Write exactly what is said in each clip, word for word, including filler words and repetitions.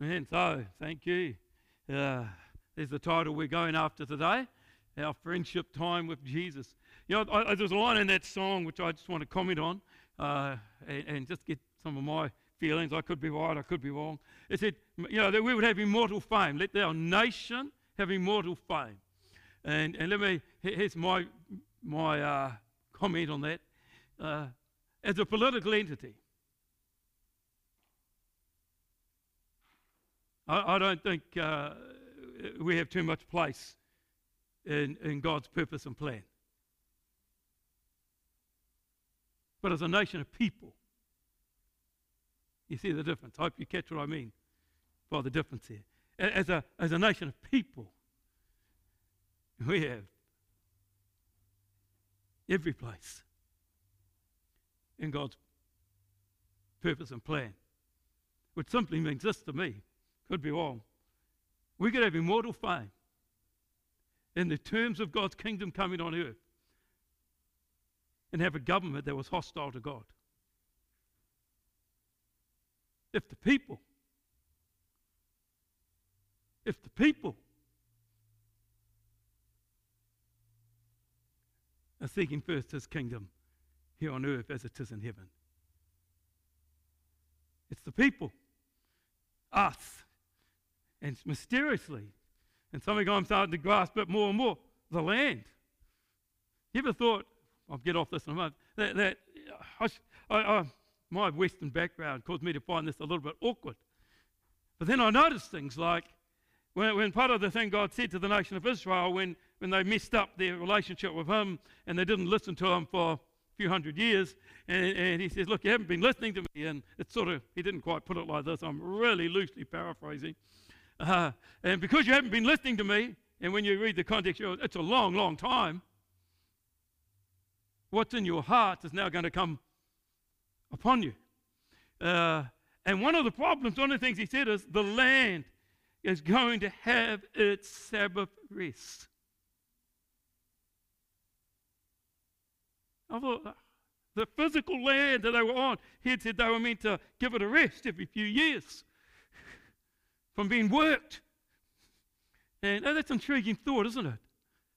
And so, thank you. Uh, there's the title we're going after today, Our Friendship Time with Jesus. You know, I, there's a line in that song which I just want to comment on uh, and, and just get some of my feelings. I could be right, I could be wrong. It said, you know, that we would have immortal fame. Let our nation have immortal fame. And, and let me, here's my, my uh, comment on that. Uh, as a political entity, I, I don't think uh, we have too much place in, in God's purpose and plan. But as a nation of people, you see the difference. I hope you catch what I mean by the difference here. As a, as a nation of people, we have every place in God's purpose and plan, which simply means this to me, could be wrong. We could have immortal fame in the terms of God's kingdom coming on earth and have a government that was hostile to God. If the people, if the people are seeking first His kingdom here on earth as it is in heaven. It's the people, us, and mysteriously, and something I'm starting to grasp it more and more, the land. You ever thought, I'll get off this in a moment, that, that I, I, I, my Western background caused me to find this a little bit awkward. But then I noticed things like, when, when part of the thing God said to the nation of Israel, when, when they messed up their relationship with Him, and they didn't listen to Him for few hundred years, and, and He says, look, you haven't been listening to me, and it's sort of, He didn't quite put it like this, I'm really loosely paraphrasing, uh, and because you haven't been listening to me, and when you read the context, you're, it's a long, long time, what's in your heart is now going to come upon you. Uh, and one of the problems, one of the things He said is, the land is going to have its Sabbath rest. I thought, the physical land that they were on, He had said they were meant to give it a rest every few years from being worked. And oh, that's an intriguing thought, isn't it?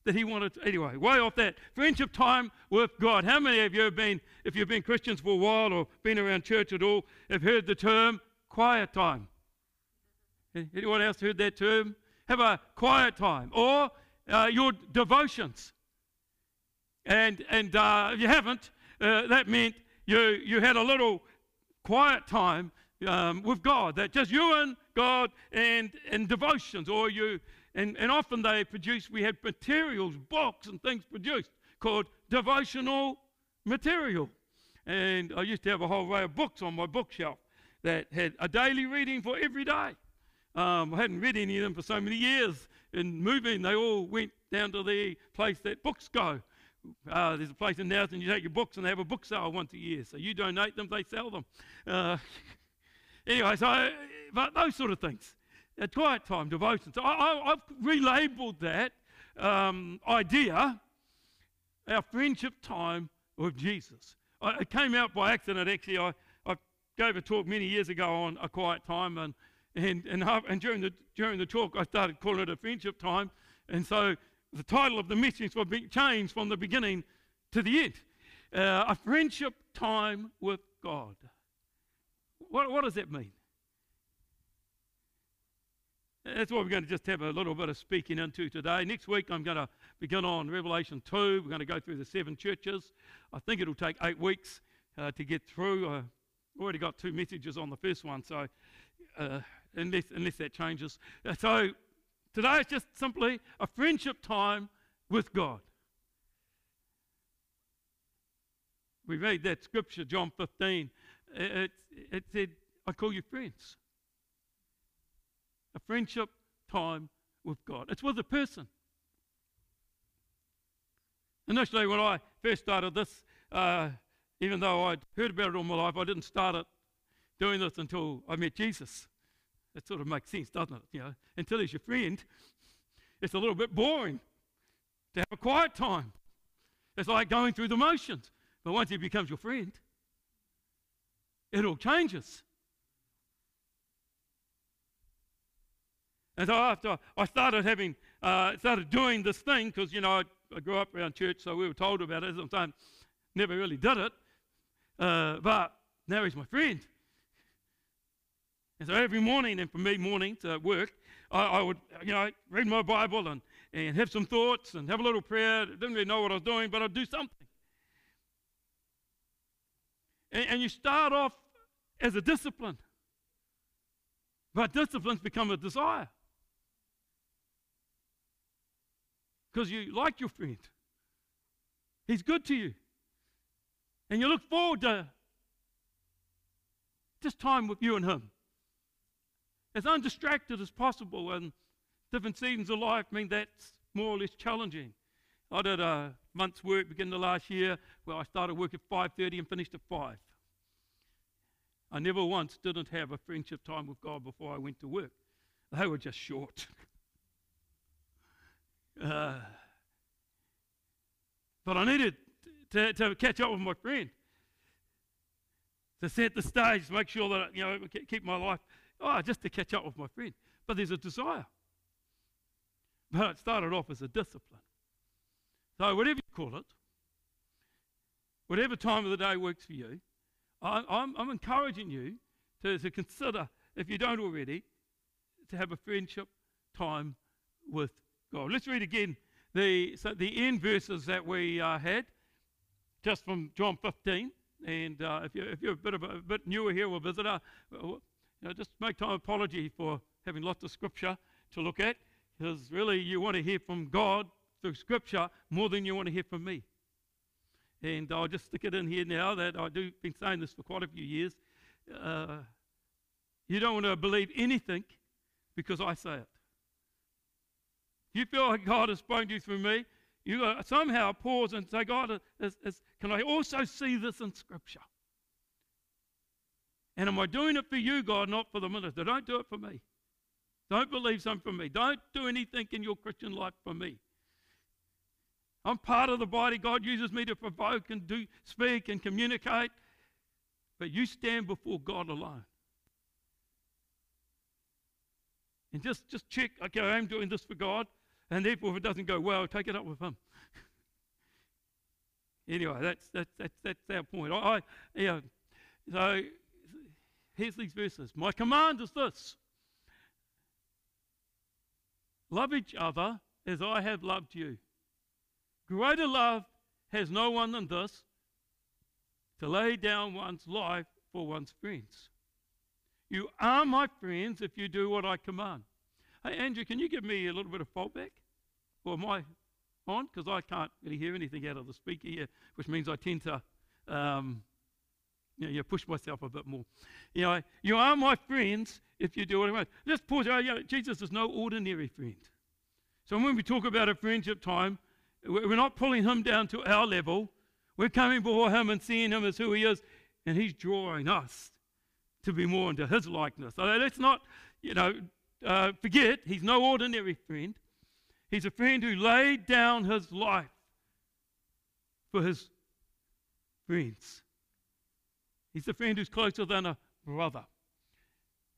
That He wanted to, anyway, way off that. Friendship time with God. How many of you have been, if you've been Christians for a while or been around church at all, have heard the term quiet time? Anyone else heard that term? Have a quiet time. Or uh, your devotions. And, and uh, if you haven't, uh, that meant you, you had a little quiet time um, with God, that just you and God and, and devotions, or you, and, and often they produced, we had materials, books and things produced called devotional material. And I used to have a whole array of books on my bookshelf that had a daily reading for every day. Um, I hadn't read any of them for so many years. In moving, they all went down to the place that books go. Uh, there's a place in Nelson, you take your books and they have a book sale once a year. So you donate them, they sell them. Uh, anyway, so but those sort of things. A quiet time, devotion. So I, I, I've relabeled that um, idea, our friendship time with Jesus. I, it came out by accident, actually. I, I gave a talk many years ago on a quiet time, and, and, and, and during, the, during the talk I started calling it a friendship time. And so the title of the message will be changed from the beginning to the end. Uh, a friendship time with God. What, what does that mean? That's what we're going to just have a little bit of speaking into today. Next week I'm going to begin on Revelation two. We're going to go through the seven churches. I think it'll take eight weeks uh, to get through. I've already got two messages on the first one, so uh, unless, unless that changes. Uh, so... Today is just simply a friendship time with God. We read that scripture, John fifteen. It, it said, I call you friends. A friendship time with God. It's with a person. Initially, when I first started this, uh, even though I'd heard about it all my life, I didn't start it doing this until I met Jesus. That sort of makes sense, doesn't it? You know, until He's your friend, it's a little bit boring to have a quiet time. It's like going through the motions. But once He becomes your friend, it all changes. And so after I started having, uh, started doing this thing, because, you know, I, I grew up around church, so we were told about it sometimes, never really did it, uh, but now he's my friend. And so every morning, and for me, morning to work, I, I would, you know, read my Bible and, and have some thoughts and have a little prayer. Didn't really know what I was doing, but I'd do something. And, and you start off as a discipline, but disciplines become a desire. Because you like your friend. He's good to you. And you look forward to just time with you and him. As undistracted as possible, and different seasons of life mean that's more or less challenging. I did a month's work beginning of last year where I started work at five thirty and finished at five. I never once didn't have a friendship time with God before I went to work. They were just short. Uh, but I needed to, to catch up with my friend, to set the stage, make sure that, you know, keep my life, oh, just to catch up with my friend. But there's a desire. But it started off as a discipline. So whatever you call it, whatever time of the day works for you, I, I'm, I'm encouraging you to, to consider, if you don't already, to have a friendship time with God. Let's read again the, so the end verses that we uh, had, just from John fifteen. And uh, if, you're, if you're a bit of a, a bit newer here or a visitor, you know, just make time apology for having lots of scripture to look at, because really you want to hear from God through scripture more than you want to hear from me. And I'll just stick it in here now that I do been saying this for quite a few years. Uh, you don't want to believe anything because I say it. You feel like God has spoken to you through me, you got to somehow pause and say, God, is, is, can I also see this in Scripture? And am I doing it for you, God, not for the minister? Don't do it for me. Don't believe something for me. Don't do anything in your Christian life for me. I'm part of the body. God uses me to provoke and do, speak and communicate. But you stand before God alone. And just, just check, okay, I am doing this for God. And therefore, if it doesn't go well, take it up with him. Anyway, that's, that's, that's, that's our point. I, I, yeah, so, here's these verses. My command is this. Love each other as I have loved you. Greater love has no one than this, to lay down one's life for one's friends. You are my friends if you do what I command. Hey, Andrew, can you give me a little bit of fallback? Or am I on? Because I can't really hear anything out of the speaker here, which means I tend to um, you know, you push myself a bit more. You know, you are my friends if you do what I want. Just pause. You know, Jesus is no ordinary friend. So when we talk about a friendship time, we're not pulling him down to our level. We're coming before him and seeing him as who he is, and he's drawing us to be more into his likeness. So let's not, you know, Uh, forget, he's no ordinary friend. He's a friend who laid down his life for his friends. He's a friend who's closer than a brother.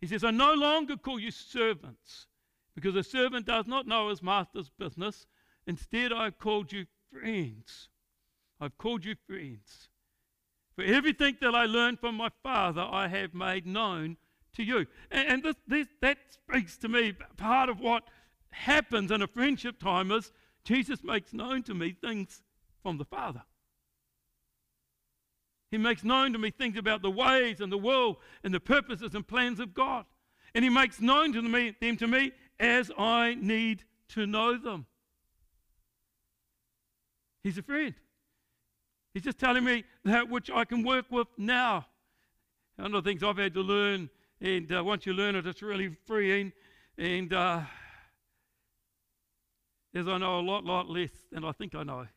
He says, I no longer call you servants, because a servant does not know his master's business. Instead, I've called you friends. I've called you friends. For everything that I learned from my Father, I have made known to you. And, and this, this, that speaks to me. Part of what happens in a friendship time is Jesus makes known to me things from the Father. He makes known to me things about the ways and the will and the purposes and plans of God. And he makes known to me, them to me as I need to know them. He's a friend. He's just telling me that which I can work with now. One of the things I've had to learn, and uh, once you learn it, it's really freeing. And uh, as I know a lot, lot less than I think I know.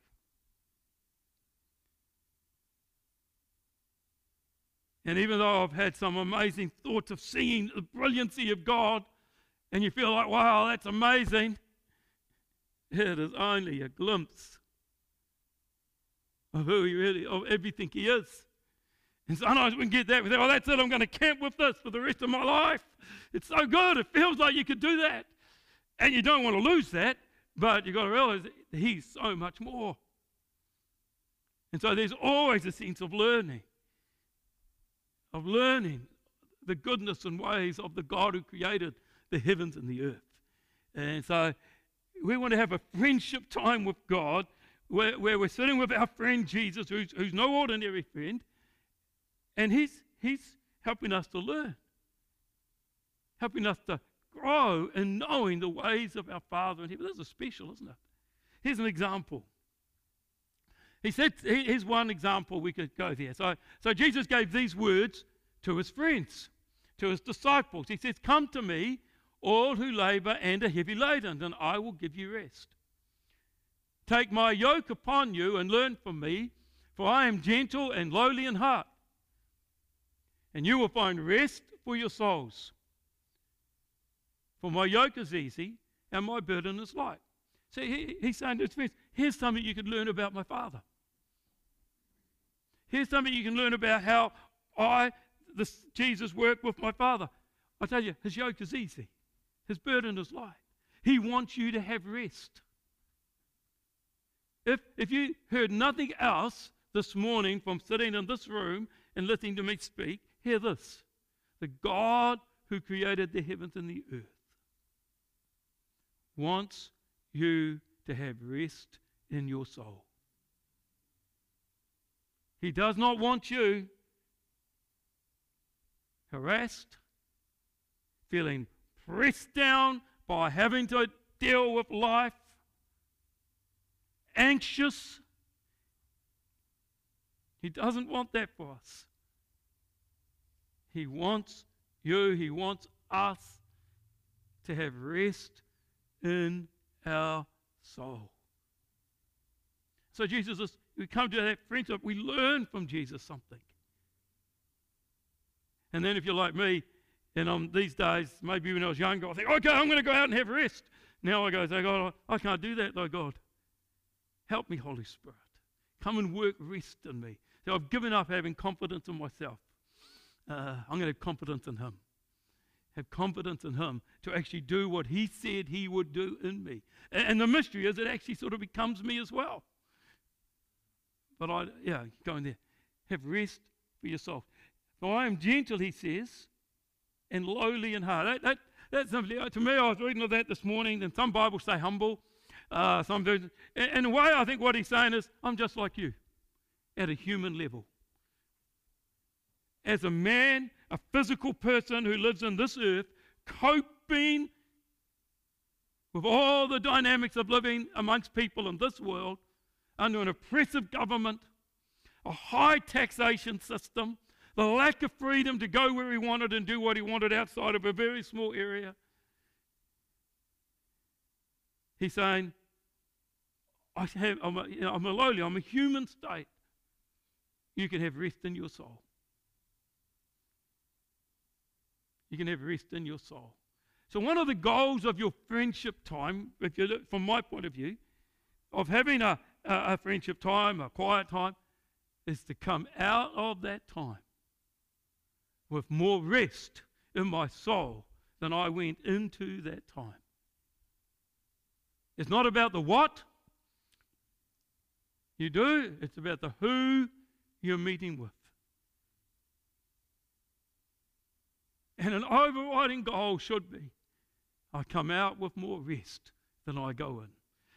And even though I've had some amazing thoughts of seeing the brilliancy of God, and you feel like, wow, that's amazing, it is only a glimpse of who he really, of everything he is. And sometimes we can get that. We say, oh, that's it. I'm going to camp with this for the rest of my life. It's so good. It feels like you could do that. And you don't want to lose that, but you've got to realize that he's so much more. And so there's always a sense of learning, of learning the goodness and ways of the God who created the heavens and the earth. And so we want to have a friendship time with God where, where we're sitting with our friend Jesus, who's, who's no ordinary friend, and he's, he's helping us to learn, helping us to grow in knowing the ways of our Father in heaven. This is special, isn't it? Here's an example. He said, here's one example we could go there. So, so Jesus gave these words to his friends, to his disciples. He says, "Come to me, all who labor and are heavy laden, and I will give you rest. Take my yoke upon you and learn from me, for I am gentle and lowly in heart, and you will find rest for your souls. For my yoke is easy and my burden is light." See, he, he's saying to his friends, here's something you can learn about my Father. Here's something you can learn about how I, this Jesus, work with my Father. I tell you, his yoke is easy. His burden is light. He wants you to have rest. If, if you heard nothing else this morning from sitting in this room and listening to me speak, hear this: the God who created the heavens and the earth wants you to have rest in your soul. He does not want you harassed, feeling pressed down by having to deal with life, anxious. He doesn't want that for us. He wants you, he wants us to have rest in our soul. So Jesus is, we come to that friendship, we learn from Jesus something. And then if you're like me, and I'm, these days, maybe when I was younger, I think, okay, I'm going to go out and have rest. Now I go, say, God, I can't do that, though, God. Help me, Holy Spirit. Come and work rest in me. So I've given up having confidence in myself. Uh, I'm going to have confidence in him. Have confidence in him to actually do what he said he would do in me. And, and the mystery is it actually sort of becomes me as well. But I, yeah, go in there. Have rest for yourself. For I am gentle, he says, and lowly in heart. That, that, that's simply, to me, I was reading of that this morning, and some Bibles say humble. Uh, some do. And, and the way I think what he's saying is, I'm just like you at a human level. As a man, a physical person who lives in this earth, coping with all the dynamics of living amongst people in this world, under an oppressive government, a high taxation system, the lack of freedom to go where he wanted and do what he wanted outside of a very small area. He's saying, I have, I'm, a, you know, I'm a lowly, I'm a human state. You can have rest in your soul. You can have rest in your soul. So one of the goals of your friendship time, if you look, from my point of view, of having a, a, a friendship time, a quiet time, is to come out of that time with more rest in my soul than I went into that time. It's not about the what you do, it's about the who you're meeting with. And an overriding goal should be, I come out with more rest than I go in.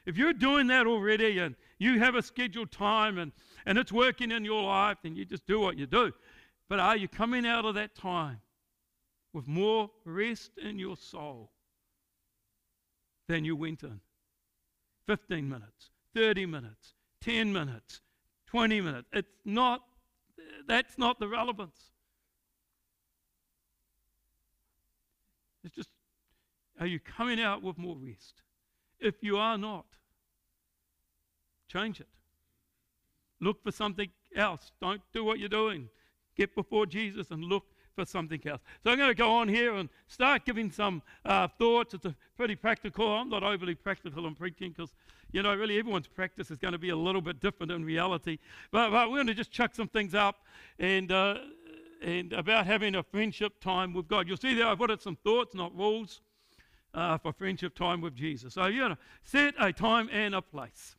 If you're doing that already and you have a scheduled time and, and it's working in your life, then you just do what you do. But are you coming out of that time with more rest in your soul than you went in? fifteen minutes, thirty minutes, ten minutes, twenty minutes. It's not, that's not the relevance. It's just, are you coming out with more rest? If you are not, change it. Look for something else. Don't do what you're doing. Get before Jesus and look for something else. So I'm going to go on here and start giving some uh, thoughts. It's a pretty practical. I'm not overly practical in preaching because, you know, really everyone's practice is going to be a little bit different in reality. But, but we're going to just chuck some things up and... Uh, and about having a friendship time with God. You'll see there I've put it some thoughts, not rules. uh, for friendship time with Jesus. So, you know, set a time and a place.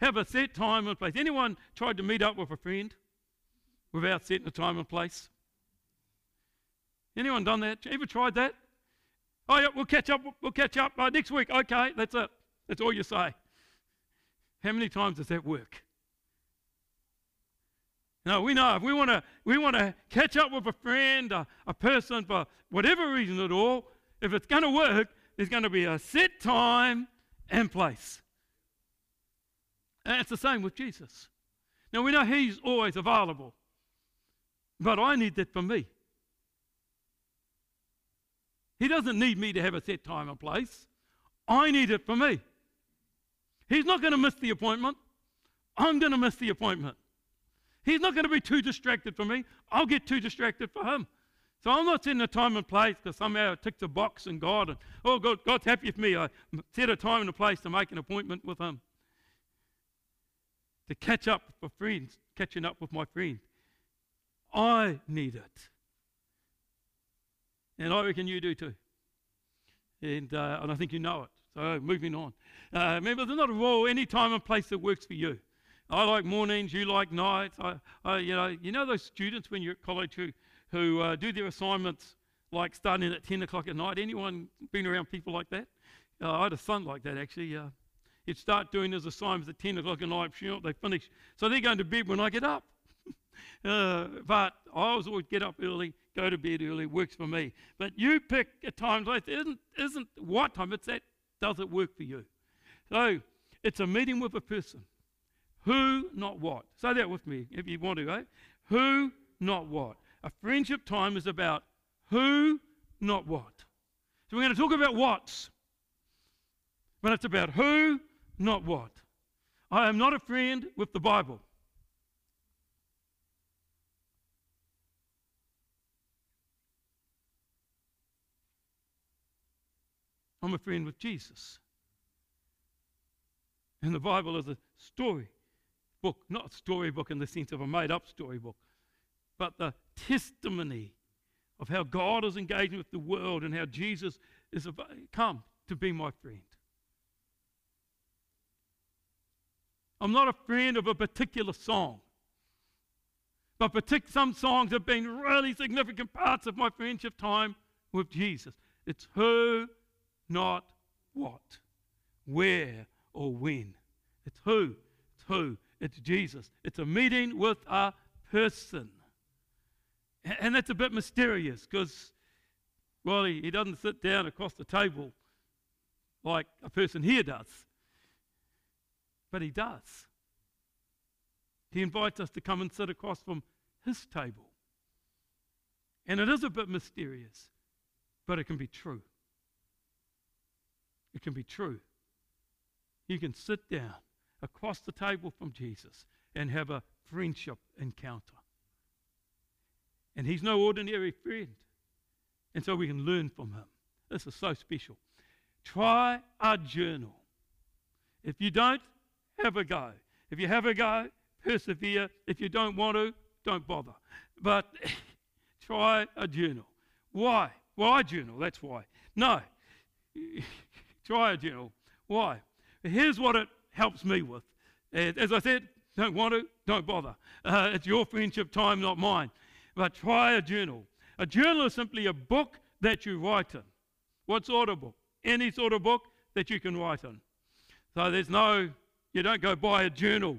Have a set time and place. Anyone tried to meet up with a friend without setting a time and place? Anyone done that? Ever tried that? Oh, yeah, we'll catch up. We'll catch up uh, next week. Okay, that's it. That's all you say. How many times does that work? No, we know if we want to we want to catch up with a friend, a, a person for whatever reason at all, if it's going to work, there's going to be a set time and place. And it's the same with Jesus. Now, we know he's always available, but I need that for me. He doesn't need me to have a set time and place. I need it for me. He's not going to miss the appointment. I'm going to miss the appointment. He's not going to be too distracted for me. I'll get too distracted for him. So I'm not setting a time and place because somehow it ticks a box in God. And, oh, God, God's happy with me. I set a time and a place to make an appointment with him. To catch up with friends, catching up with my friend. I need it. And I reckon you do too. And, uh, and I think you know it. So moving on. Uh, remember, there's not a rule, any time and place that works for you. I like mornings, you like nights. I, I, you know, you know those students when you're at college who, who uh, do their assignments like starting at ten o'clock at night? Anyone been around people like that? Uh, I had a son like that actually. Uh, he'd start doing his assignments at ten o'clock at night. They finish. So they're going to bed when I get up. uh, but I always always get up early, go to bed early. Works for me. But you pick a time. Like it isn't, isn't what time. It's that does it work for you. So it's a meeting with a person. Who, not what. Say that with me if you want to, eh? Who, not what. A friendship time is about who, not what. So we're going to talk about what's. But it's about who, not what. I am not a friend with the Bible. I'm a friend with Jesus. And the Bible is a story. Book, not storybook in the sense of a made-up storybook, but the testimony of how God is engaging with the world and how Jesus is come to be my friend. I'm not a friend of a particular song, but some songs have been really significant parts of my friendship time with Jesus. It's who, not what, where, or when. It's who, it's who. It's Jesus. It's a meeting with a person. And that's a bit mysterious because, well, he, he doesn't sit down across the table like a person here does. But he does. He invites us to come and sit across from his table. And it is a bit mysterious, but it can be true. It can be true. You can sit down across the table from Jesus and have a friendship encounter. And he's no ordinary friend. And so we can learn from him. This is so special. Try a journal. If you don't, have a go. If you have a go, persevere. If you don't want to, don't bother. But try a journal. Why? Why journal? That's why. No. Try a journal. Why? Here's what it helps me with. As I said, don't want to, don't bother. Uh, it's your friendship time, not mine. But try a journal. A journal is simply a book that you write in. What sort of book? Any sort of book that you can write in. So there's no, you don't go buy a journal.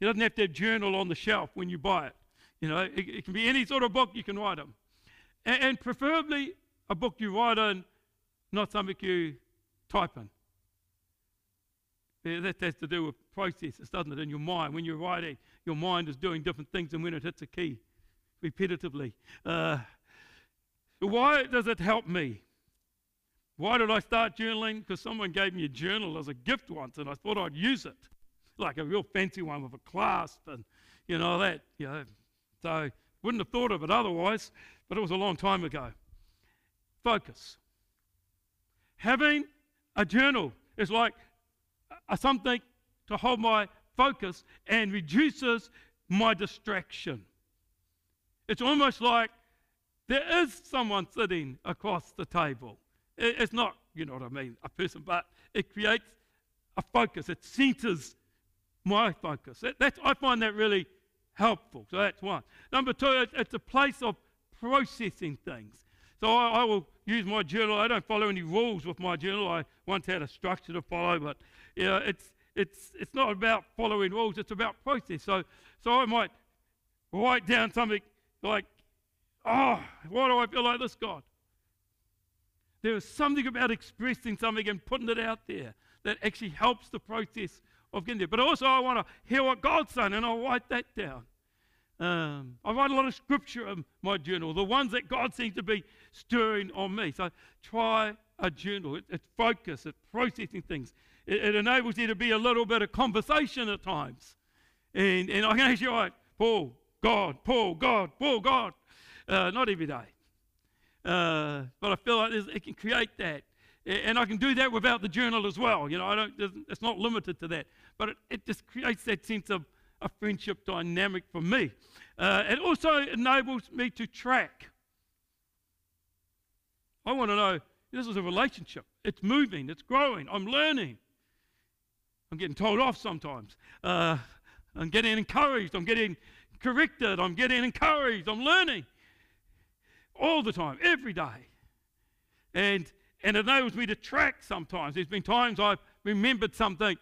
You don't have to have journal on the shelf when you buy it. You know, it, it can be any sort of book you can write in. And, and preferably a book you write in, not something you type in. Yeah, that has to do with processes, doesn't it, in your mind. When you're writing, your mind is doing different things than when it hits a key repetitively. Uh, why does it help me? Why did I start journaling? Because someone gave me a journal as a gift once, and I thought I'd use it, like a real fancy one with a clasp and, you know, that. You know. So wouldn't have thought of it otherwise, but it was a long time ago. Focus. Having a journal is like something to hold my focus and reduces my distraction. It's almost like there is someone sitting across the table It's not, you know what I mean, a person, but it creates a focus. It centers my focus. That, that's, I find that really helpful. So that's one. Number two, it, it's a place of processing things. So I, I will use my journal. I don't follow any rules with my journal. I once had a structure to follow, but you know, it's it's it's not about following rules. It's about process. So so I might write down something like, oh, why do I feel like this, God? There is something about expressing something and putting it out there that actually helps the process of getting there. But also I want to hear what God's saying, and I'll write that down. Um, I write a lot of scripture in my journal, the ones that God seems to be stirring on me. So try a journal. It, it's focus. It's processing things. It, it enables there to be a little bit of conversation at times. And, and I can actually write, Paul, God, Paul, God, Paul, God. Uh, not every day. Uh, but I feel like it can create that. And I can do that without the journal as well. You know, I don't, it's not limited to that. But it, it just creates that sense of a friendship dynamic for me. Uh, it also enables me to track. I want to know, this is a relationship. It's moving. It's growing. I'm learning. I'm getting told off sometimes. Uh, I'm getting encouraged. I'm getting corrected. I'm getting encouraged. I'm learning. All the time, every day. And, and it enables me to track sometimes. There's been times I've remembered something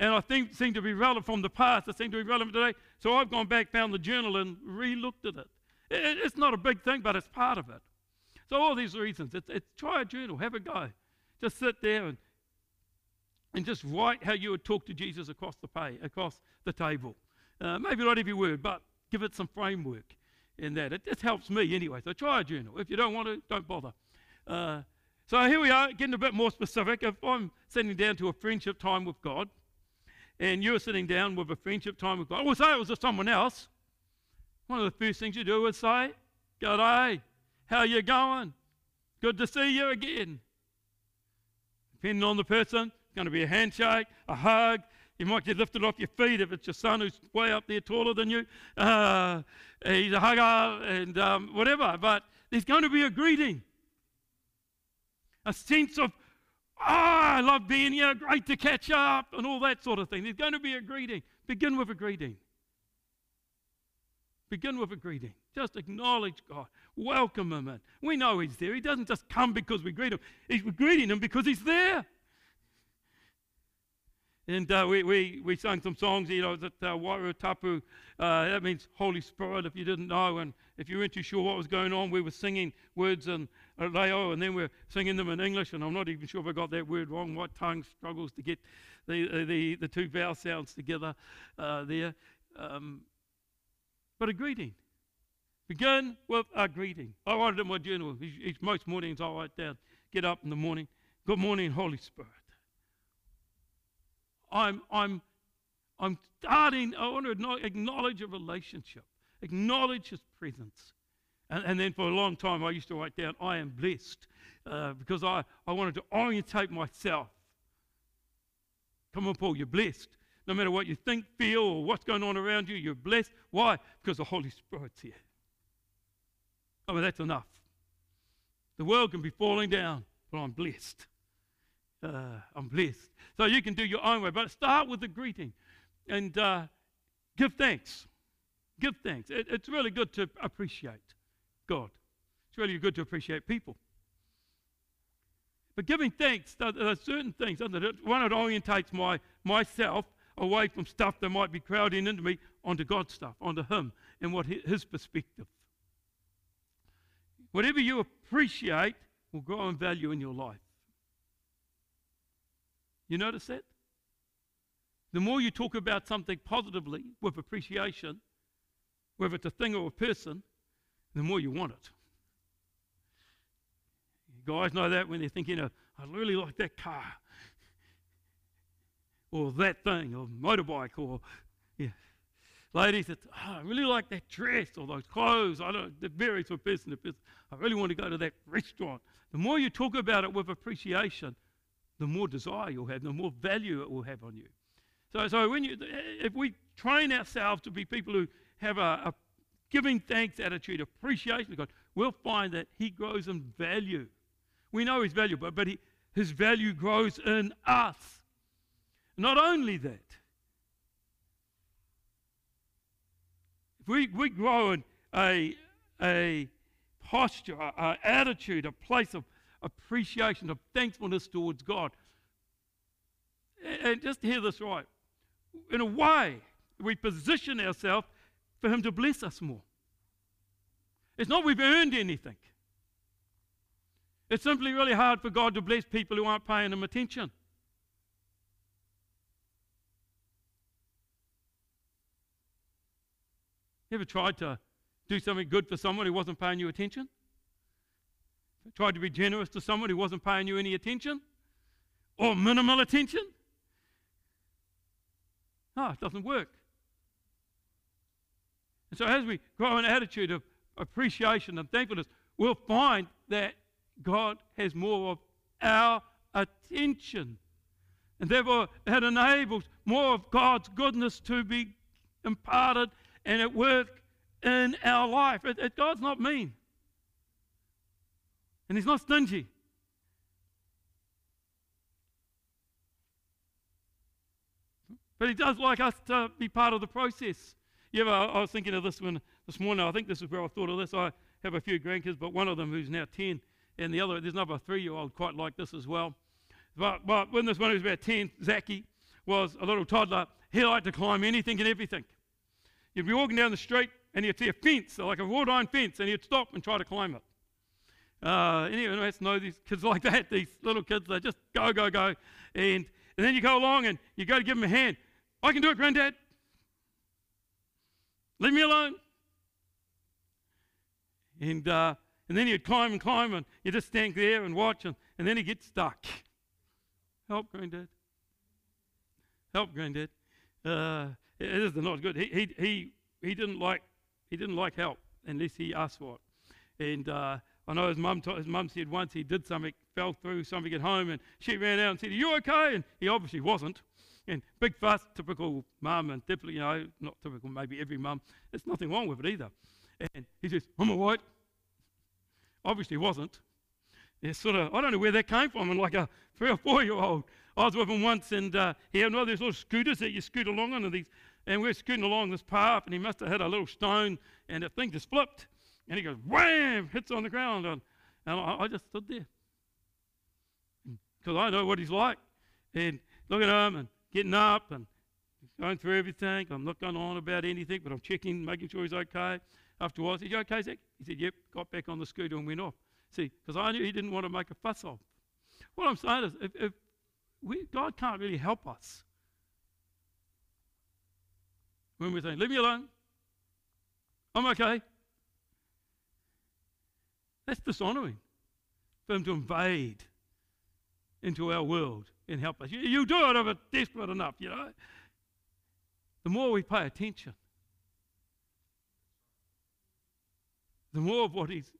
and I think seemed to be relevant from the past. It seemed to be relevant today. So I've gone back, found the journal and re-looked at it. it. It's not a big thing, but it's part of it. So all these reasons. It's, it's try a journal. Have a go. Just sit there and, and just write how you would talk to Jesus across the, pay, across the table. Uh, maybe not every word, but give it some framework. In that. It just helps me anyway. So try a journal. If you don't want to, don't bother. Uh, so here we are, getting a bit more specific. If I'm sitting down to a friendship time with God, and you're sitting down with a friendship time with God, or say it was with someone else, one of the first things you do is say, "G'day, how you going? Good to see you again." Depending on the person, it's going to be a handshake, a hug. You might get lifted off your feet if it's your son who's way up there taller than you. Uh, he's a hugger and um, whatever. But there's going to be a greeting. A sense of, ah, oh, I love being here, great to catch up, and all that sort of thing. There's going to be a greeting. Begin with a greeting. Begin with a greeting. Just acknowledge God. Welcome him in. We know he's there. He doesn't just come because we greet him. He's greeting him because he's there. And uh, we, we, we sang some songs, you know, that uh, Wairutapu, uh, that means Holy Spirit, if you didn't know, and if you weren't too sure what was going on, we were singing words in Leo, and then we we're singing them in English, and I'm not even sure if I got that word wrong. My tongue struggles to get the, the, the two vowel sounds together uh, there. Um, but a greeting. Begin with a greeting. I write it in my journal. Each, most mornings I write down, get up in the morning, good morning, Holy Spirit. I'm, I'm, I'm starting, I want to acknowledge a relationship, acknowledge his presence. And, and then for a long time I used to write down, I am blessed, uh, because I, I wanted to orientate myself. Come on, Paul, you're blessed. No matter what you think, feel, or what's going on around you, you're blessed. Why? Because the Holy Spirit's here. I mean, that's enough. The world can be falling down, but I'm blessed. Uh, I'm blessed. So you can do your own way, but start with the greeting and uh, give thanks. Give thanks. It, it's really good to appreciate God. It's really good to appreciate people. But giving thanks, there are certain things, doesn't it? One, it orientates my, myself away from stuff that might be crowding into me onto God's stuff, onto him and what his, his perspective. Whatever you appreciate will grow in value in your life. You notice that? The more you talk about something positively, with appreciation, whether it's a thing or a person, the more you want it. You guys know that when they're thinking, of, I really like that car, or that thing, or motorbike, or, yeah. Ladies, it's, oh, I really like that dress, or those clothes. I don't, it varies from person to person. I really want to go to that restaurant. The more you talk about it with appreciation, the more desire you'll have, the more value it will have on you. So, so when you, if we train ourselves to be people who have a, a giving thanks attitude, appreciation of God, we'll find that he grows in value. We know his value, but, but he, his value grows in us. Not only that, if we, we grow in a, a posture, an attitude, a place of appreciation, of thankfulness towards God. And, and just hear this right. In a way, we position ourselves for him to bless us more. It's not we've earned anything. It's simply really hard for God to bless people who aren't paying him attention. Ever tried to do something good for someone who wasn't paying you attention? Tried to be generous to someone who wasn't paying you any attention? Or minimal attention? No, it doesn't work. And so as we grow an attitude of appreciation and thankfulness, we'll find that God has more of our attention. And therefore, it enables more of God's goodness to be imparted and at work in our life. It, it, God's not mean. And he's not stingy. But he does like us to be part of the process. You ever, I was thinking of this one this morning. I think this is where I thought of this. I have a few grandkids, but one of them who's now ten, and the other, there's another three-year-old quite like this as well. But, but when this one who was about ten, Zachy, was a little toddler, he liked to climb anything and everything. You'd be walking down the street, and you'd see a fence, like a wrought iron fence, and he'd stop and try to climb it. Uh, anyway, I know these kids like that, these little kids, they just go, go, go. And, and then you go along and you go to give them a hand. I can do it, Granddad. Leave me alone. And, uh, and then you'd climb and climb and you just stand there and watch and, and then he gets stuck. Help, Granddad. Help, Granddad. Uh, it is not good. He, he, he, he, didn't like, he didn't like help unless he asked for it. And... Uh, I know his mum his mum said once he did something, fell through something at home, and she ran out and said, "Are you okay?" And he obviously wasn't. And big fuss, typical mum, and typically, you know, not typical, maybe every mum, there's nothing wrong with it either. And he says, "I'm all right." Obviously wasn't. It's sort of, I don't know where that came from, and like a three or four-year-old. I was with him once, and uh, he had one of these little scooters that you scoot along on, and, these, and we were scooting along this path, and he must have hit a little stone, and the thing just flipped. And he goes, wham, hits on the ground. And, and I, I just stood there. Because I know what he's like. And looking at him and getting up and going through everything. I'm not going on about anything, but I'm checking, making sure he's okay. Afterwards, is he okay, Zach? He said, yep, got back on the scooter and went off. See, because I knew he didn't want to make a fuss of. What I'm saying is, if, if we, God can't really help us. When we're saying, leave me alone. I'm okay. That's dishonoring for him to invade into our world and help us. You, you do it if it's desperate enough, you know. The more we pay attention, the more of what his,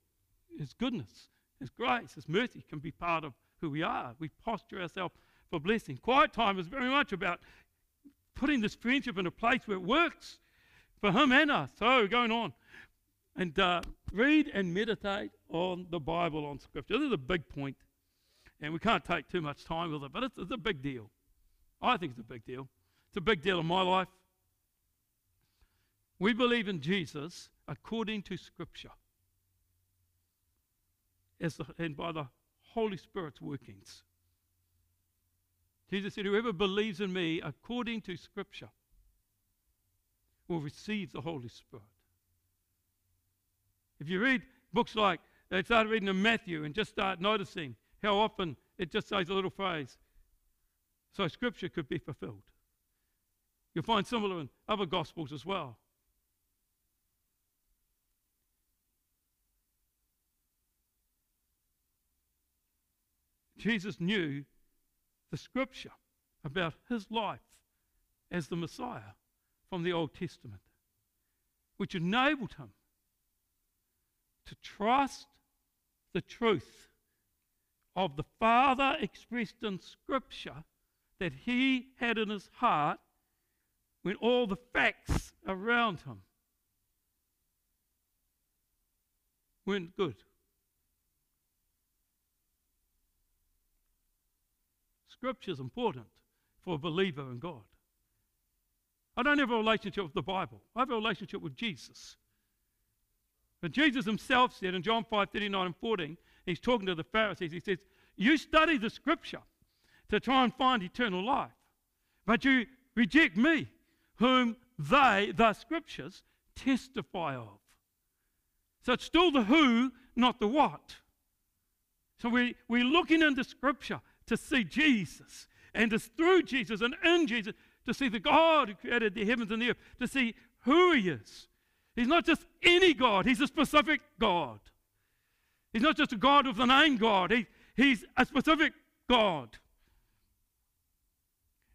his goodness, his grace, his mercy can be part of who we are. We posture ourselves for blessing. Quiet time is very much about putting this friendship in a place where it works for him and us. So going on. And uh, read and meditate on the Bible, on Scripture. This is a big point, and we can't take too much time with it, but it's, it's a big deal. I think it's a big deal. It's a big deal in my life. We believe in Jesus according to Scripture as the, and by the Holy Spirit's workings. Jesus said, whoever believes in me according to Scripture will receive the Holy Spirit. If you read books like, they start reading in Matthew and just start noticing how often it just says a little phrase, so Scripture could be fulfilled. You'll find similar in other Gospels as well. Jesus knew the Scripture about his life as the Messiah from the Old Testament, which enabled him to trust the truth of the Father expressed in Scripture that he had in his heart when all the facts around him weren't good. Scripture is important for a believer in God. I don't have a relationship with the Bible. I have a relationship with Jesus. But Jesus himself said in John five, thirty-nine and fourteen, he's talking to the Pharisees, he says, you study the Scripture to try and find eternal life, but you reject me, whom they, the Scriptures, testify of. So it's still the who, not the what. So we, we're looking into Scripture to see Jesus, and it's through Jesus and in Jesus to see the God who created the heavens and the earth, to see who he is. He's not just any God, he's a specific God. He's not just a God with the name God, he, he's a specific God.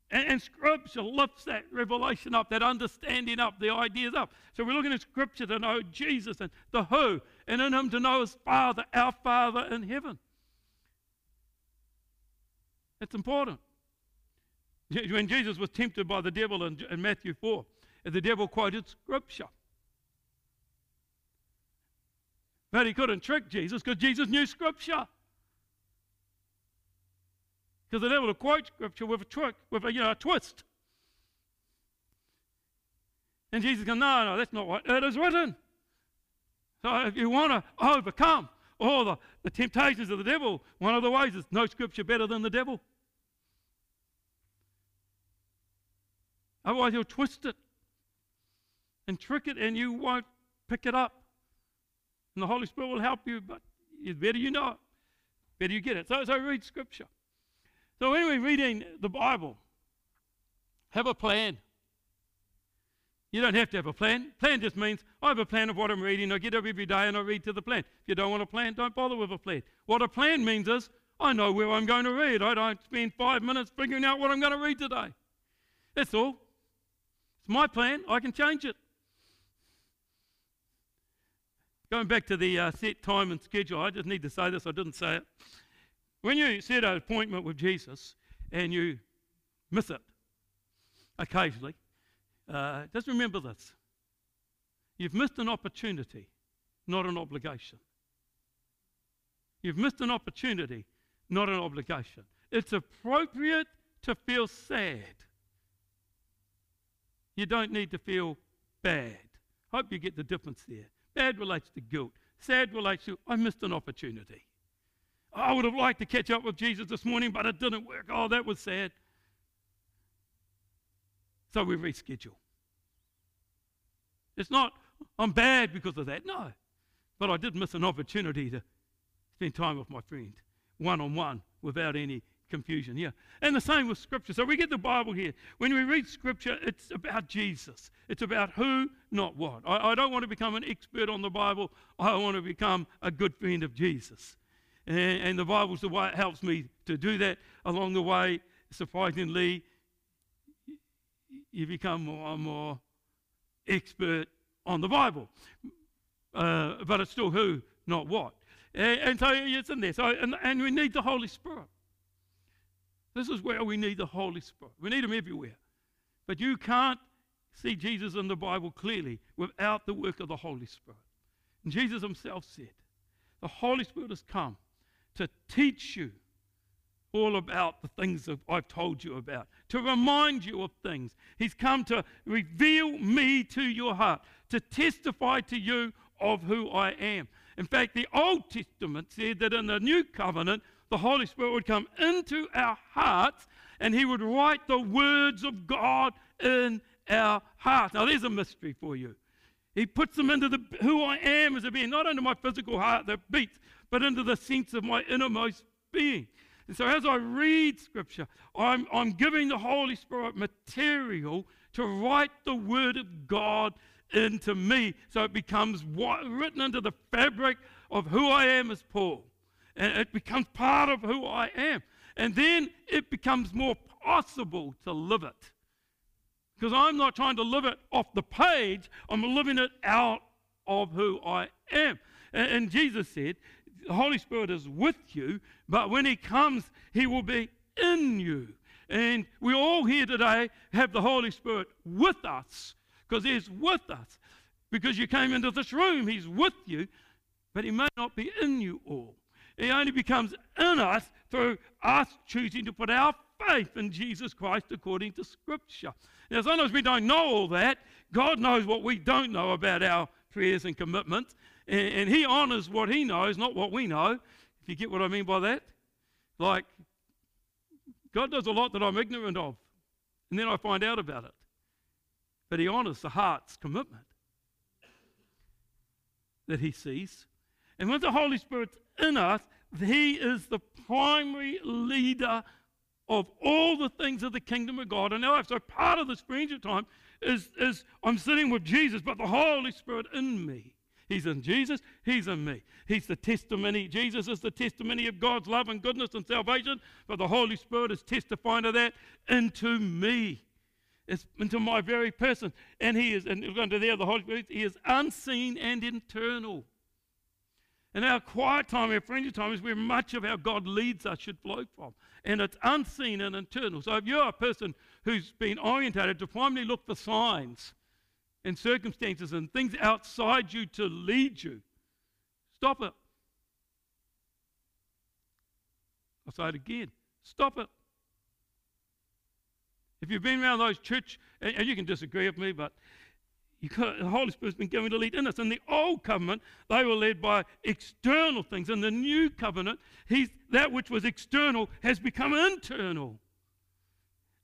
And, and Scripture lifts that revelation up, that understanding up, the ideas up. So we're looking at Scripture to know Jesus and the who, and in him to know his Father, our Father in heaven. It's important. When Jesus was tempted by the devil in, in Matthew four, the devil quoted Scripture. But he couldn't trick Jesus because Jesus knew Scripture. Because the devil would quote Scripture with a trick, with a, you know, a twist. And Jesus goes, no, no, that's not what it is written. So if you want to overcome all the, the temptations of the devil, one of the ways is no Scripture better than the devil. Otherwise he'll twist it and trick it and you won't pick it up. And the Holy Spirit will help you, but it's better you know it, better you get it. So, so read Scripture. So anyway, reading the Bible, have a plan. You don't have to have a plan. Plan just means, I have a plan of what I'm reading. I get up every day and I read to the plan. If you don't want a plan, don't bother with a plan. What a plan means is, I know where I'm going to read. I don't spend five minutes figuring out what I'm going to read today. That's all. It's my plan. I can change it. Going back to the uh, set time and schedule, I just need to say this, I didn't say it. When you set an appointment with Jesus and you miss it occasionally, uh, just remember this. You've missed an opportunity, not an obligation. You've missed an opportunity, not an obligation. It's appropriate to feel sad. You don't need to feel bad. Hope you get the difference there. Bad relates to guilt. Sad relates to, I missed an opportunity. I would have liked to catch up with Jesus this morning, but it didn't work. Oh, that was sad. So we reschedule. It's not, I'm bad because of that. No. But I did miss an opportunity to spend time with my friend, one-on-one, without any confusion. Yeah. And the same with Scripture. So we get the Bible here. When we read Scripture, it's about Jesus. It's about who, not what. I, I don't want to become an expert on the Bible. I want to become a good friend of Jesus. And, and the Bible's the way it helps me to do that. Along the way, surprisingly, you become more and more expert on the Bible. Uh, but it's still who, not what. And, and so it's in there. So, and, and we need the Holy Spirit. This is where we need the Holy Spirit. We need him everywhere. But you can't see Jesus in the Bible clearly without the work of the Holy Spirit. And Jesus himself said, the Holy Spirit has come to teach you all about the things that I've told you about, to remind you of things. He's come to reveal me to your heart, to testify to you of who I am. In fact, the Old Testament said that in the New Covenant, the Holy Spirit would come into our hearts and he would write the words of God in our hearts. Now, there's a mystery for you. He puts them into the who I am as a being, not into my physical heart that beats, but into the sense of my innermost being. And so as I read Scripture, I'm, I'm giving the Holy Spirit material to write the word of God into me so it becomes written into the fabric of who I am as Paul. And it becomes part of who I am. And then it becomes more possible to live it. Because I'm not trying to live it off the page. I'm living it out of who I am. And, and Jesus said, the Holy Spirit is with you, but when he comes, he will be in you. And we all here today have the Holy Spirit with us, because he's with us. Because you came into this room, he's with you, but he may not be in you all. He only becomes in us through us choosing to put our faith in Jesus Christ according to Scripture. Now, as long as we don't know all that, God knows what we don't know about our prayers and commitment, and, and He honors what He knows, not what we know, if you get what I mean by that. Like, God does a lot that I'm ignorant of, and then I find out about it. But He honors the heart's commitment that He sees. And with the Holy Spirit in us, He is the primary leader of all the things of the kingdom of God in our life. So part of this friendship time is, is I'm sitting with Jesus, but the Holy Spirit in me. He's in Jesus, He's in me. He's the testimony. Jesus is the testimony of God's love and goodness and salvation, but the Holy Spirit is testifying to that into me. It's into my very person. And He is, and we're going to there, the Holy Spirit, He is unseen and internal. And our quiet time, our friendship time, is where much of how God leads us should flow from. And it's unseen and internal. So if you're a person who's been orientated to primarily look for signs and circumstances and things outside you to lead you, stop it. I'll say it again. Stop it. If you've been around those church, and you can disagree with me, but you got, the Holy Spirit's been given to lead in us. In the old covenant, they were led by external things. In the new covenant, he's, that which was external has become internal.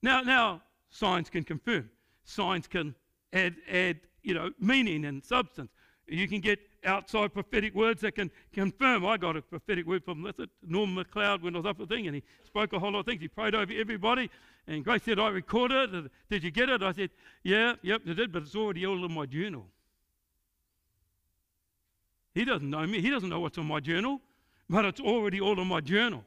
Now, now signs can confirm. Signs can add, add, you know, meaning and substance. You can get outside prophetic words that can confirm. I got a prophetic word from Norm MacLeod when I was up at the thing, and he spoke a whole lot of things. He prayed over everybody, and Grace said, I recorded it. Did you get it? I said, yeah, yep, I did, but it's already all in my journal. He doesn't know me. He doesn't know what's in my journal, but it's already all in my journal.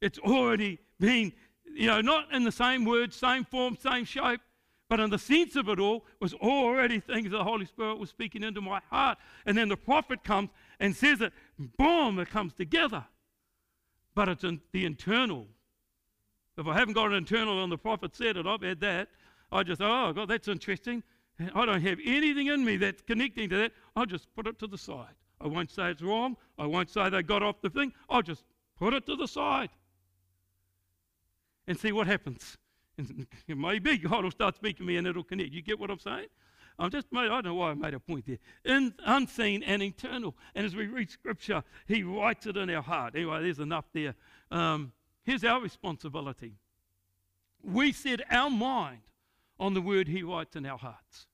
It's already been, you know, not in the same words, same form, same shape, but in the sense of it all, was already things the Holy Spirit was speaking into my heart. And then the prophet comes and says it, boom, it comes together. But it's in the internal. If I haven't got an internal and the prophet said it, I've had that. I just, oh, God, that's interesting. I don't have anything in me that's connecting to that. I'll just put it to the side. I won't say it's wrong. I won't say they got off the thing. I'll just put it to the side and see what happens. Maybe God will start speaking to me and it'll connect. You get what I'm saying? I'm just made, I don't know why I made a point there. In, unseen and internal. And as we read Scripture, He writes it in our heart. Anyway, there's enough there. Um, here's our responsibility. We set our mind on the word He writes in our hearts.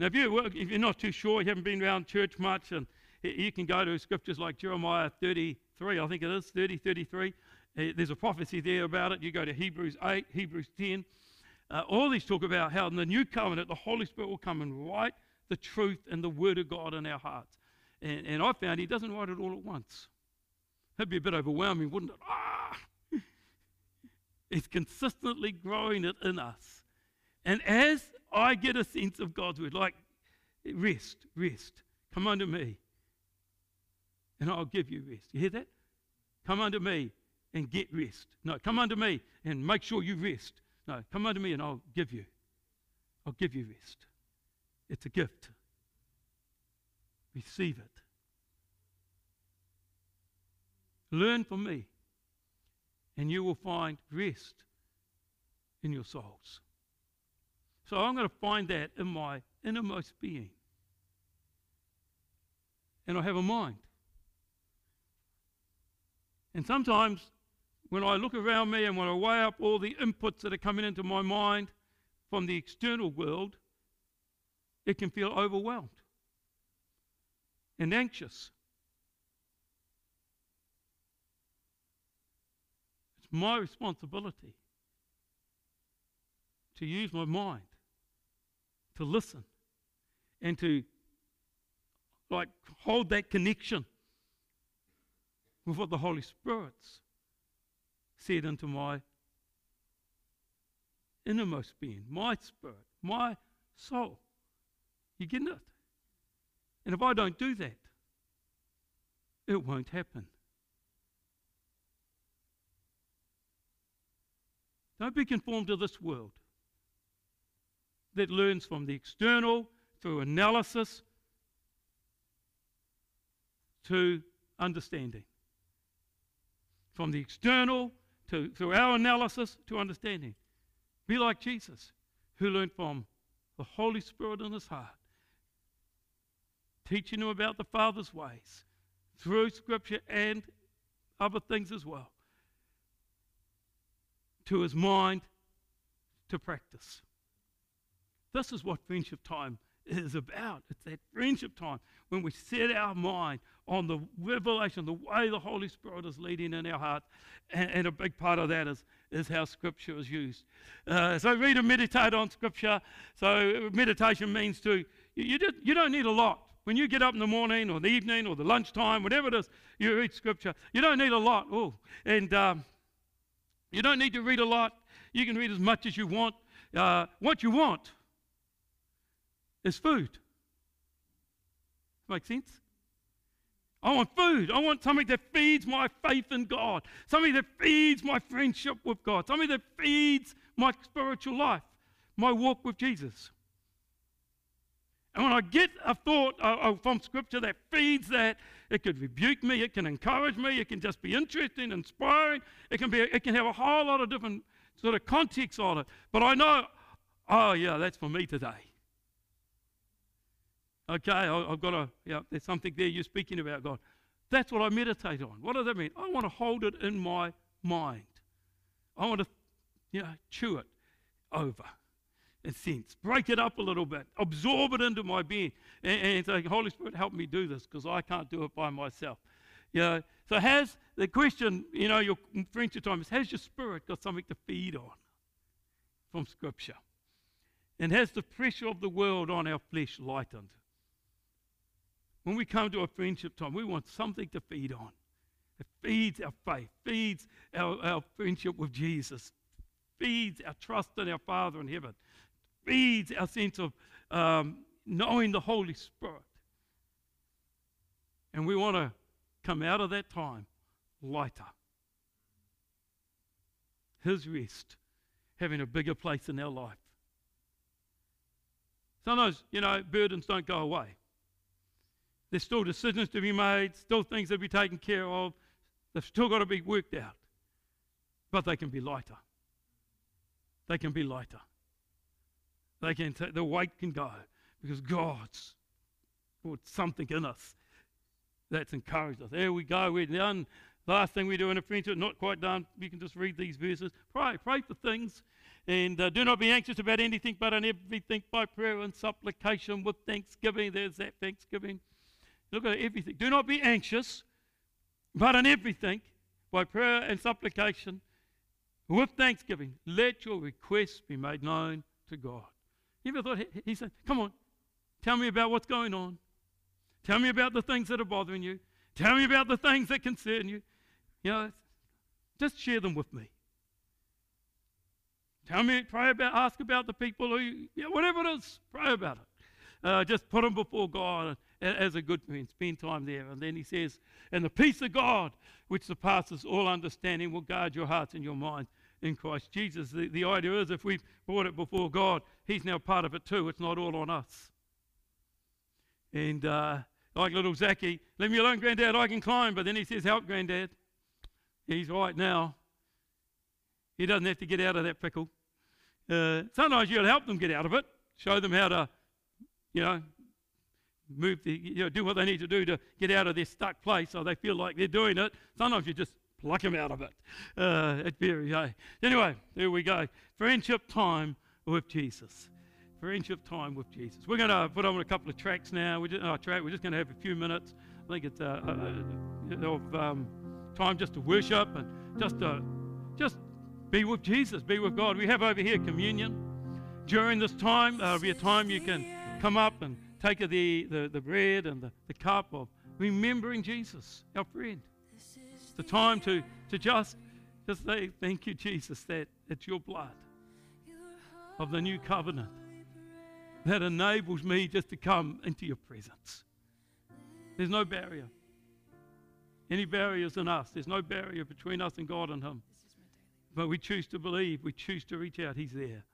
Now, if you're, if you're not too sure, you haven't been around church much, and you can go to Scriptures like Jeremiah thirty-three, I think it is, thirty, thirty-three. There's a prophecy there about it. You go to Hebrews eight, Hebrews ten. Uh, all these talk about how in the new covenant, the Holy Spirit will come and write the truth and the word of God in our hearts. And, and I found He doesn't write it all at once. That'd be a bit overwhelming, wouldn't it? Ah! He's consistently growing it in us. And as I get a sense of God's word, like, rest, rest, come unto me, and I'll give you rest. You hear that? Come unto me and get rest. No, come unto me and make sure you rest. No, come unto me and I'll give you. I'll give you rest. It's a gift. Receive it. Learn from me, and you will find rest in your souls. So I'm going to find that in my innermost being. And I have a mind. And sometimes, when I look around me and when I weigh up all the inputs that are coming into my mind from the external world, it can feel overwhelmed and anxious. It's my responsibility to use my mind, to listen, and to like hold that connection with what the Holy Spirit's said into my innermost being, my spirit, my soul. You getting it? And if I don't do that, it won't happen. Don't be conformed to this world that learns from the external through analysis to understanding. From the external to, through our analysis, to understanding. Be like Jesus, who learned from the Holy Spirit in his heart, teaching them about the Father's ways through Scripture and other things as well, to his mind to practice. This is what friendship time is about. It's that friendship time when we set our mind on the revelation, the way the Holy Spirit is leading in our heart, and, and a big part of that is, is how Scripture is used. Uh, so read and meditate on Scripture. So meditation means to, you, you, just, you don't need a lot. When you get up in the morning or the evening or the lunchtime, whatever it is, you read Scripture. You don't need a lot. Ooh. And um, you don't need to read a lot. You can read as much as you want. Uh, what you want is food. Make sense? I want food. I want something that feeds my faith in God, something that feeds my friendship with God, something that feeds my spiritual life, my walk with Jesus. And when I get a thought uh, from Scripture that feeds that, it could rebuke me, it can encourage me, it can just be interesting, inspiring, it can be, it can have a whole lot of different sort of contexts on it. But I know, oh yeah, that's for me today. Okay, I've got a, yeah, there's something there you're speaking about, God. That's what I meditate on. What does that mean? I want to hold it in my mind. I want to, you know, chew it over and sense. Break it up a little bit. Absorb it into my being. And, and say, Holy Spirit, help me do this because I can't do it by myself. You know, so has the question, you know, your friendship time is, has your spirit got something to feed on from Scripture? And has the pressure of the world on our flesh lightened? When we come to a friendship time, we want something to feed on. It feeds our faith, feeds our, our friendship with Jesus, feeds our trust in our Father in heaven, feeds our sense of um, knowing the Holy Spirit. And we want to come out of that time lighter. His rest, having a bigger place in our life. Sometimes, you know, burdens don't go away. There's still decisions to be made, still things to be taken care of. They've still got to be worked out. But they can be lighter. They can be lighter. They can t- the weight can go because God's put something in us that's encouraged us. There we go, we're done. Last thing we do in a friendship, not quite done. You can just read these verses. Pray, pray for things. And uh, do not be anxious about anything, but in everything by prayer and supplication with thanksgiving. There's that thanksgiving. Look at everything. Do not be anxious, but in everything, by prayer and supplication, with thanksgiving, let your requests be made known to God. You ever thought, he, he said, come on, tell me about what's going on. Tell me about the things that are bothering you. Tell me about the things that concern you. You know, just share them with me. Tell me, pray about, ask about the people, who, you know, whatever it is, pray about it. Uh, just put them before God and as a good man, spend time there. And then he says, and the peace of God, which surpasses all understanding, will guard your hearts and your minds in Christ Jesus. The, the idea is if we've brought it before God, he's now part of it too. It's not all on us. And uh, like little Zacchaeus, leave me alone, Granddad, I can climb. But then he says, help, Granddad. He's right now. He doesn't have to get out of that pickle. Uh, sometimes you'll help them get out of it, show them how to, you know, move the, you know, do what they need to do to get out of their stuck place so they feel like they're doing it. Sometimes you just pluck them out of it. Uh, it varies, eh? Anyway, there we go. Friendship time with Jesus. Friendship time with Jesus. We're going to put on a couple of tracks now. We're just, oh, track, we're just going to have a few minutes. I think it's uh, uh, of um, time just to worship and just to just be with Jesus, be with God. We have over here communion. During this time, uh, there'll be a time you can come up and take the, the, the bread and the, the cup of remembering Jesus, our friend. It's the time to, to just, just say, thank you, Jesus, that it's your blood of the new covenant that enables me just to come into your presence. There's no barrier. Any barriers in us. There's no barrier between us and God and him. But we choose to believe. We choose to reach out. He's there.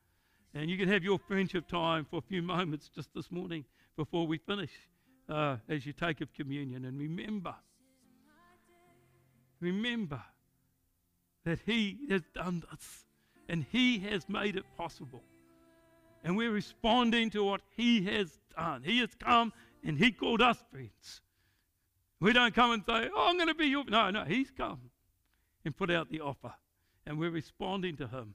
And you can have your friendship time for a few moments just this morning before we finish, uh, as you take of communion. And remember, remember that he has done this and he has made it possible. And we're responding to what he has done. He has come and he called us friends. We don't come and say, oh, I'm going to be your... No, no, he's come and put out the offer. And we're responding to him.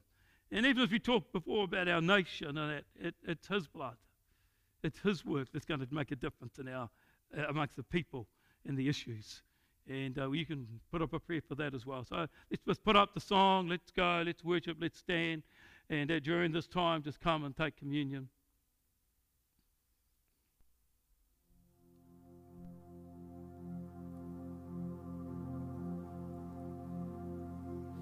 And even as we talked before about our nation, and it, it, it's his blood. It's his work that's going to make a difference in our, uh, amongst the people and the issues. And uh, you can put up a prayer for that as well. So let's just put up the song. Let's go. Let's worship. Let's stand. And uh, during this time, just come and take communion.